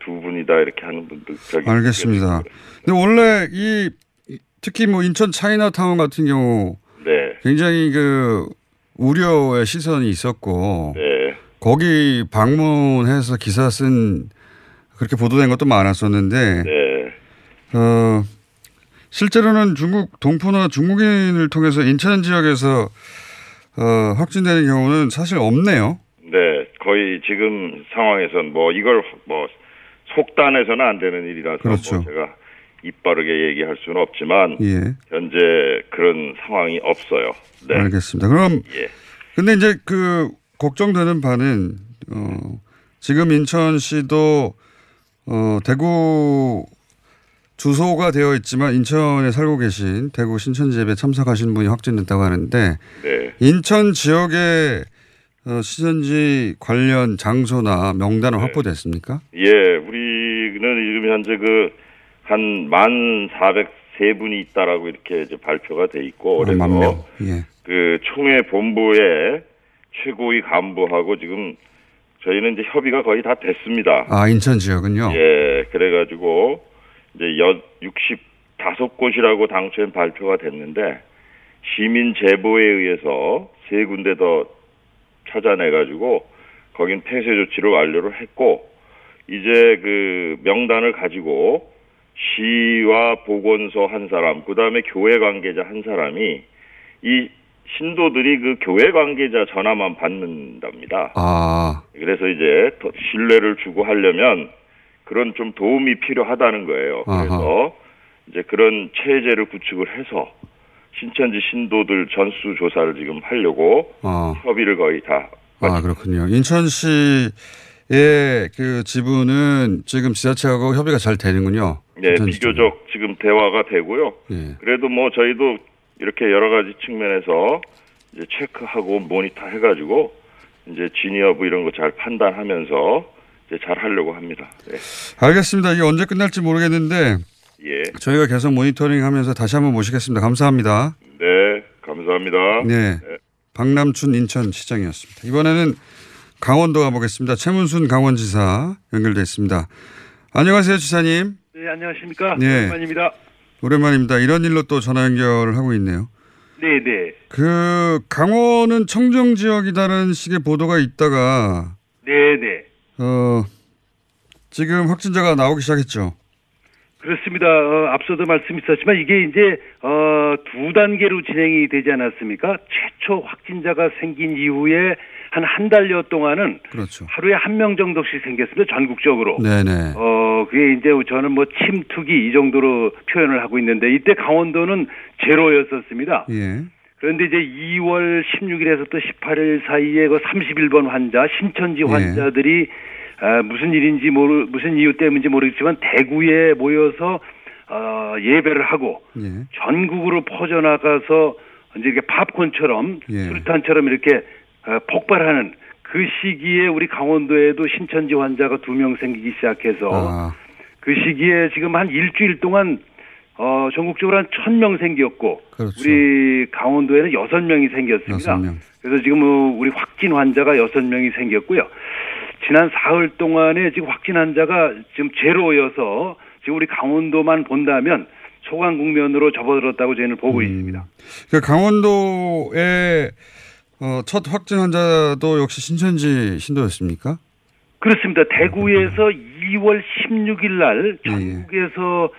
두 분이다 이렇게 하는 분도 알겠습니다. 근데 원래 특히 뭐 인천 차이나타운 같은 경우 굉장히 우려의 시선이 있었고 거기 방문해서 기사 쓴 그렇게 보도된 것도 많았었는데 실제로는 중국 동포나 중국인을 통해서 인천 지역에서 확진되는 경우는 사실 없네요. 네, 거의 지금 상황에서는 속단해서는 안 되는 일이라서 그렇죠. 제가 입 바르게 얘기할 수는 없지만 현재 그런 상황이 없어요. 네, 알겠습니다. 그럼 근데 이제 걱정되는 바는 지금 인천시도 대구 주소가 되어 있지만 인천에 살고 계신 대구 신천지 예배 참석하신 분이 확진됐다고 하는데 인천 지역에 신천지 관련 장소나 명단은 확보됐습니까? 예, 우리는 지금 현재 한 1,403분이 있다라고 이렇게 이제 발표가 돼 있고, 그래서 그 총회 본부에 최고위 간부하고 지금 저희는 이제 협의가 거의 다 됐습니다. 아, 인천 지역은요? 예, 그래가지고 이제 65곳이라고 당초엔 발표가 됐는데 시민 제보에 의해서 3군데 더 찾아내가지고 거긴 폐쇄 조치를 완료를 했고, 이제 그 명단을 가지고 시와 보건소 한 사람, 그 다음에 교회 관계자 한 사람이 이 신도들이 그 교회 관계자 전화만 받는답니다. 아. 그래서 이제 더 신뢰를 주고 하려면 그런 좀 도움이 필요하다는 거예요. 그래서 아하. 이제 그런 체제를 구축을 해서 신천지 신도들 전수 조사를 지금 하려고 협의를 거의 다. 아, 그렇군요. 인천시의 그 지분은 지금 지자체하고 협의가 잘 되는군요. 네, 비교적 지금 대화가 되고요. 예. 그래도 뭐 저희도 이렇게 여러 가지 측면에서 이제 체크하고 모니터 해가지고 이제 진위 여부 이런 거 잘 판단하면서 이제 잘 하려고 합니다. 네. 알겠습니다. 이게 언제 끝날지 모르겠는데. 예. 저희가 계속 모니터링하면서 다시 한번 모시겠습니다. 감사합니다. 네, 감사합니다. 네, 네. 박남춘 인천시장이었습니다. 이번에는 강원도 가보겠습니다. 최문순 강원지사 연결돼 있습니다. 안녕하세요, 지사님. 네, 안녕하십니까. 네. 오랜만입니다. 오랜만입니다. 이런 일로 또 전화 연결을 하고 있네요. 네, 네. 그 강원은 청정 지역이라는 식의 보도가 있다가. 네, 네. 지금 확진자가 나오기 시작했죠. 그렇습니다. 앞서도 말씀있었지만 이게 이제 두 단계로 진행이 되지 않았습니까? 최초 확진자가 생긴 이후에 한 달여 동안은 그렇죠. 하루에 1명 정도씩 생겼습니다. 전국적으로. 네네. 그게 이제 저는 뭐 침투기 이 정도로 표현을 하고 있는데 이때 강원도는 제로였었습니다. 예. 그런데 이제 2월 16일에서부터 18일 사이에 그 31번 환자, 신천지 환자들이 무슨 일인지 무슨 이유 때문인지 모르겠지만 대구에 모여서 예배를 하고 예. 전국으로 퍼져나가서 이제 이렇게 팝콘처럼 예. 수류탄처럼 이렇게 폭발하는 그 시기에 우리 강원도에도 신천지 환자가 2명 생기기 시작해서 그 시기에 지금 한 일주일 동안 전국적으로 한 1,000명 생겼고 그렇죠. 우리 강원도에는 6명이 생겼습니다. 6명. 그래서 지금 우리 확진 환자가 6명이 생겼고요. 지난 사흘 동안에 지금 확진 환자가 지금 제로여서 지금 우리 강원도만 본다면 소강 국면으로 접어들었다고 저희는 보고 있습니다. 그러니까 강원도의 첫 확진 환자도 역시 신천지 신도였습니까? 그렇습니다. 대구에서 2월 16일 날 전국에서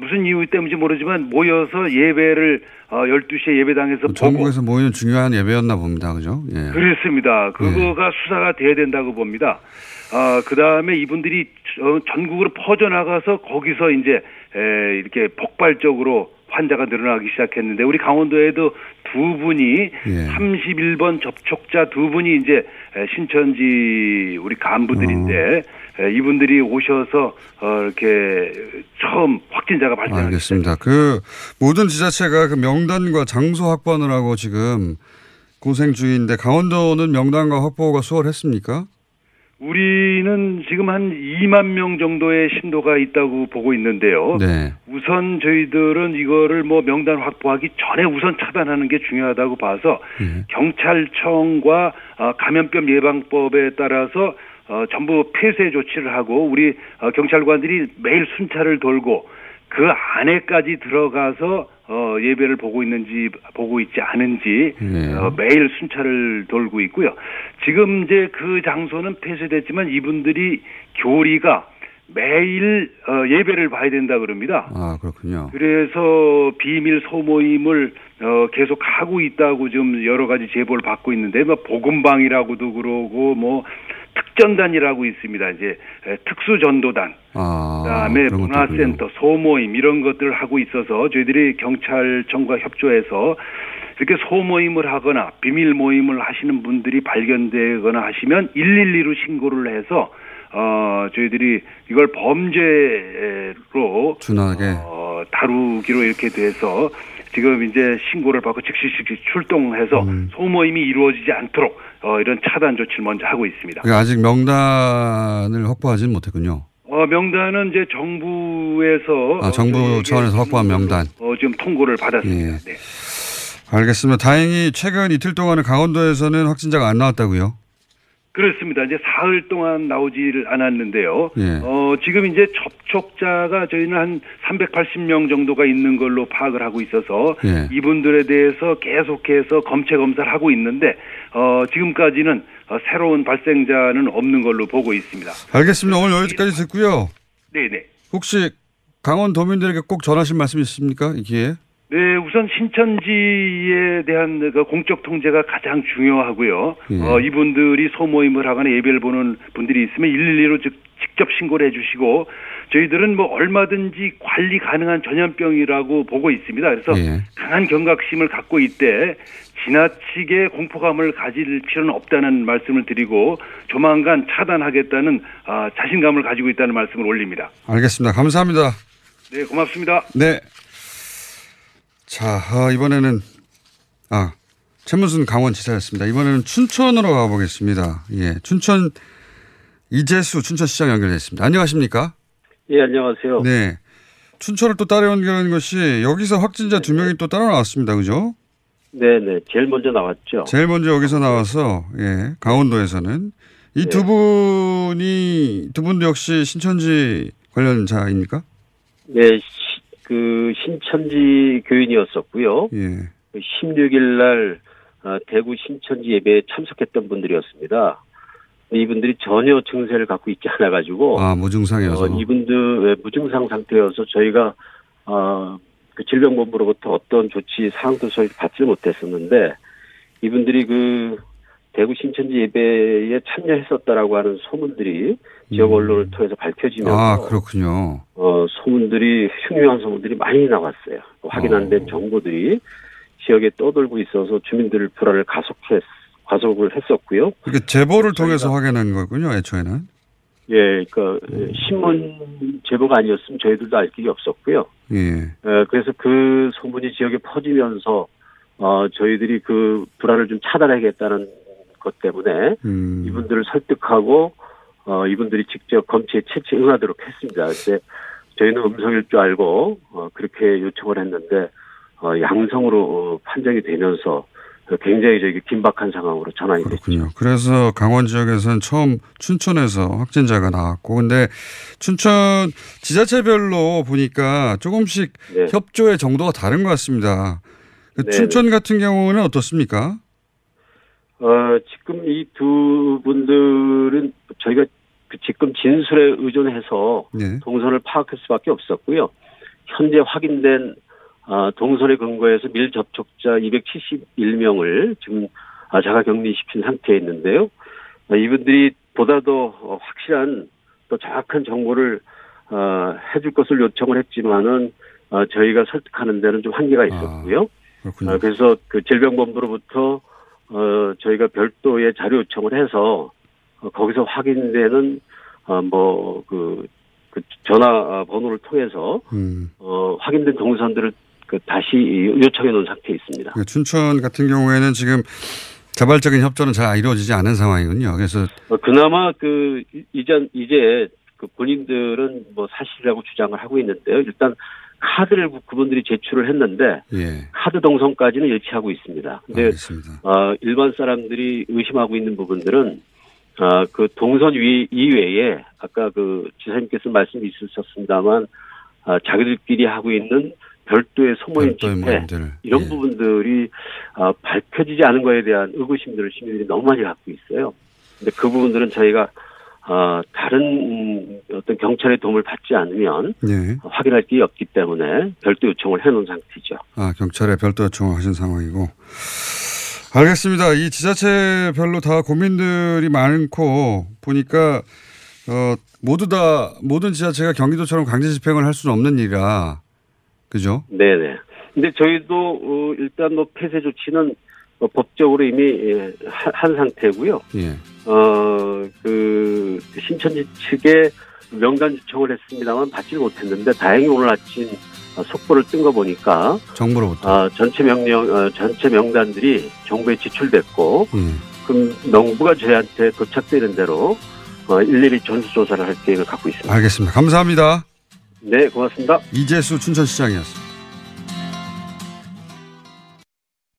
무슨 이유 때문인지 모르지만 모여서 예배를 12시에 예배당에서 보고. 전국에서 모이는 중요한 예배였나 봅니다. 그죠? 예. 그렇습니다. 그거가 수사가 돼야 된다고 봅니다. 그다음에 이분들이 전국으로 퍼져나가서 거기서 이제 이렇게 폭발적으로 환자가 늘어나기 시작했는데 우리 강원도에도 2분이 31번 접촉자 2분이 이제 신천지 우리 간부들인데 이분들이 오셔서 이렇게 처음 확진자가 발생했습니다. 알겠습니다. 그 모든 지자체가 그 명단과 장소 확보하느라고 지금 고생 중인데 강원도는 명단과 확보가 수월했습니까? 우리는 지금 한 2만 명 정도의 신도가 있다고 보고 있는데요. 네. 우선 저희들은 이거를 뭐 명단 확보하기 전에 우선 차단하는 게 중요하다고 봐서 경찰청과 감염병 예방법에 따라서 전부 폐쇄 조치를 하고 우리 경찰관들이 매일 순찰을 돌고 그 안에까지 들어가서 예배를 보고 있는지 보고 있지 않은지 매일 순찰을 돌고 있고요. 지금 이제 그 장소는 폐쇄됐지만 이분들이 교리가 매일 예배를 봐야 된다 그럽니다. 아, 그렇군요. 그래서 비밀 소모임을 계속 하고 있다고 지금 여러 가지 제보를 받고 있는데 뭐 복음방이라고도 그러고 뭐 특전단이라고 있습니다. 이제 특수전도단, 그다음에 문화센터, 소모임 이런 것들을 하고 있어서 저희들이 경찰청과 협조해서 이렇게 소모임을 하거나 비밀 모임을 하시는 분들이 발견되거나 하시면 112로 신고를 해서 저희들이 이걸 범죄로 준하게 다루기로 이렇게 돼서 지금 이제 신고를 받고 즉시 출동해서 소모임이 이루어지지 않도록 이런 차단 조치를 먼저 하고 있습니다. 그러니까 아직 명단을 확보하지는 못했군요. 명단은 이제 정부에서. 정부 차원에서 확보한 명단. 지금 통고를 받았습니다. 예. 네. 알겠습니다. 다행히 최근 이틀 동안은 강원도에서는 확진자가 안 나왔다고요? 그렇습니다. 이제 사흘 동안 나오질 않았는데요. 예. 지금 이제 접촉자가 저희는 한 380명 정도가 있는 걸로 파악을 하고 있어서 예. 이분들에 대해서 계속해서 검체 검사를 하고 있는데 지금까지는 새로운 발생자는 없는 걸로 보고 있습니다. 알겠습니다. 오늘 여기까지 듣고요. 네네. 혹시 강원도민들에게 꼭 전하실 말씀 있습니까? 이 기회에? 네, 우선 신천지에 대한 그 공적 통제가 가장 중요하고요. 예. 이분들이 소모임을 하거나 예배를 보는 분들이 있으면 112로 직접 신고를 해 주시고 저희들은 뭐 얼마든지 관리 가능한 전염병이라고 보고 있습니다. 그래서 예. 강한 경각심을 갖고 이때 지나치게 공포감을 가질 필요는 없다는 말씀을 드리고 조만간 차단하겠다는 자신감을 가지고 있다는 말씀을 올립니다. 알겠습니다. 감사합니다. 네, 고맙습니다. 네. 자, 이번에는, 최문순 강원지사였습니다. 이번에는 춘천으로 가보겠습니다. 예, 춘천, 이재수 춘천시장 연결됐습니다. 안녕하십니까? 예, 안녕하세요. 네. 춘천을 또 따라 연결한 것이 여기서 확진자 두 명이 또 따라 나왔습니다. 그죠? 네네. 제일 먼저 나왔죠. 제일 먼저 여기서 나와서, 예, 강원도에서는. 이 두 분이, 두 분도 역시 신천지 관련자입니까? 네. 그 신천지 교인이었었고요. 예. 16일 날 대구 신천지 예배에 참석했던 분들이었습니다. 이분들이 전혀 증세를 갖고 있지 않아가지고 무증상이어서 이분들 무증상 상태여서 저희가 그 질병본부로부터 어떤 조치 사항도 저희 받지 못했었는데 이분들이 그 대구 신천지 예배에 참여했었다라고 하는 소문들이 지역 언론을 통해서 밝혀지면서 그렇군요. 소문들이 흉흉한 소문들이 많이 나왔어요. 확인 안 된 정보들이 지역에 떠돌고 있어서 주민들 불안을 가속을 했었고요. 그러니까 제보를 통해서 확인한 거군요, 애초에는. 예, 그러니까 신문 제보가 아니었으면 저희들도 알 길이 없었고요. 예. 그래서 그 소문이 지역에 퍼지면서 저희들이 그 불안을 좀 차단하겠다는 것 때문에 이분들을 설득하고 이분들이 직접 검체에 채취 응하도록 했습니다. 근데 저희는 음성일 줄 알고 그렇게 요청을 했는데 양성으로 판정이 되면서 굉장히 저기 긴박한 상황으로 전환이 그렇군요. 됐죠. 그래서 강원 지역에서는 처음 춘천에서 확진자가 나왔고 근데 춘천 지자체별로 보니까 조금씩 네. 협조의 정도가 다른 것 같습니다. 네. 춘천 같은 경우는 어떻습니까? 지금 이 두 분들은 저희가 지금 진술에 의존해서 네. 동선을 파악할 수밖에 없었고요. 현재 확인된 동선에 근거해서 밀접촉자 271명을 지금 자가격리시킨 상태에 있는데요. 이분들이 보다 더 확실한 또 정확한 정보를 해줄 것을 요청을 했지만은 저희가 설득하는 데는 좀 한계가 있었고요. 그래서 그 질병본부로부터 저희가 별도의 자료 요청을 해서 거기서 확인되는 전화 번호를 통해서 확인된 동선들을 다시 요청해 놓은 상태에 있습니다. 그러니까 춘천 같은 경우에는 지금 자발적인 협조는 잘 이루어지지 않은 상황이군요. 그래서 그나마 그 이제 그 본인들은 뭐 사실이라고 주장을 하고 있는데요. 일단 카드를 그분들이 제출을 했는데 예. 카드 동선까지는 일치하고 있습니다. 그런데 일반 사람들이 의심하고 있는 부분들은 그 동선 이외에 아까 그 지사님께서 말씀이 있으셨습니다만 자기들끼리 하고 있는 별도의 소모인 집회 이런 예. 부분들이 밝혀지지 않은 것에 대한 의구심들을 시민들이 너무 많이 갖고 있어요. 근데 그 부분들은 저희가 다른 어떤 경찰의 도움을 받지 않으면 예. 확인할 게 없기 때문에 별도 요청을 해놓은 상태죠. 경찰에 별도 요청을 하신 상황이고. 알겠습니다. 이 지자체별로 다 고민들이 많고 보니까 모든 지자체가 경기도처럼 강제 집행을 할 수는 없는 일이라 그죠? 네네. 근데 저희도 일단 뭐 폐쇄 조치는 법적으로 이미 한 상태고요. 예. 그 신천지 측에 명단 요청을 했습니다만 받지 못했는데 다행히 오늘 아침 속보를 뜬 거 보니까 정부로부터 전체 명단들이 정부에 지출됐고 그럼 정부가 저희한테 도착되는 대로 일일이 전수조사를 할 계획을 갖고 있습니다. 알겠습니다. 감사합니다. 네, 고맙습니다. 이재수 춘천시장이었습니다.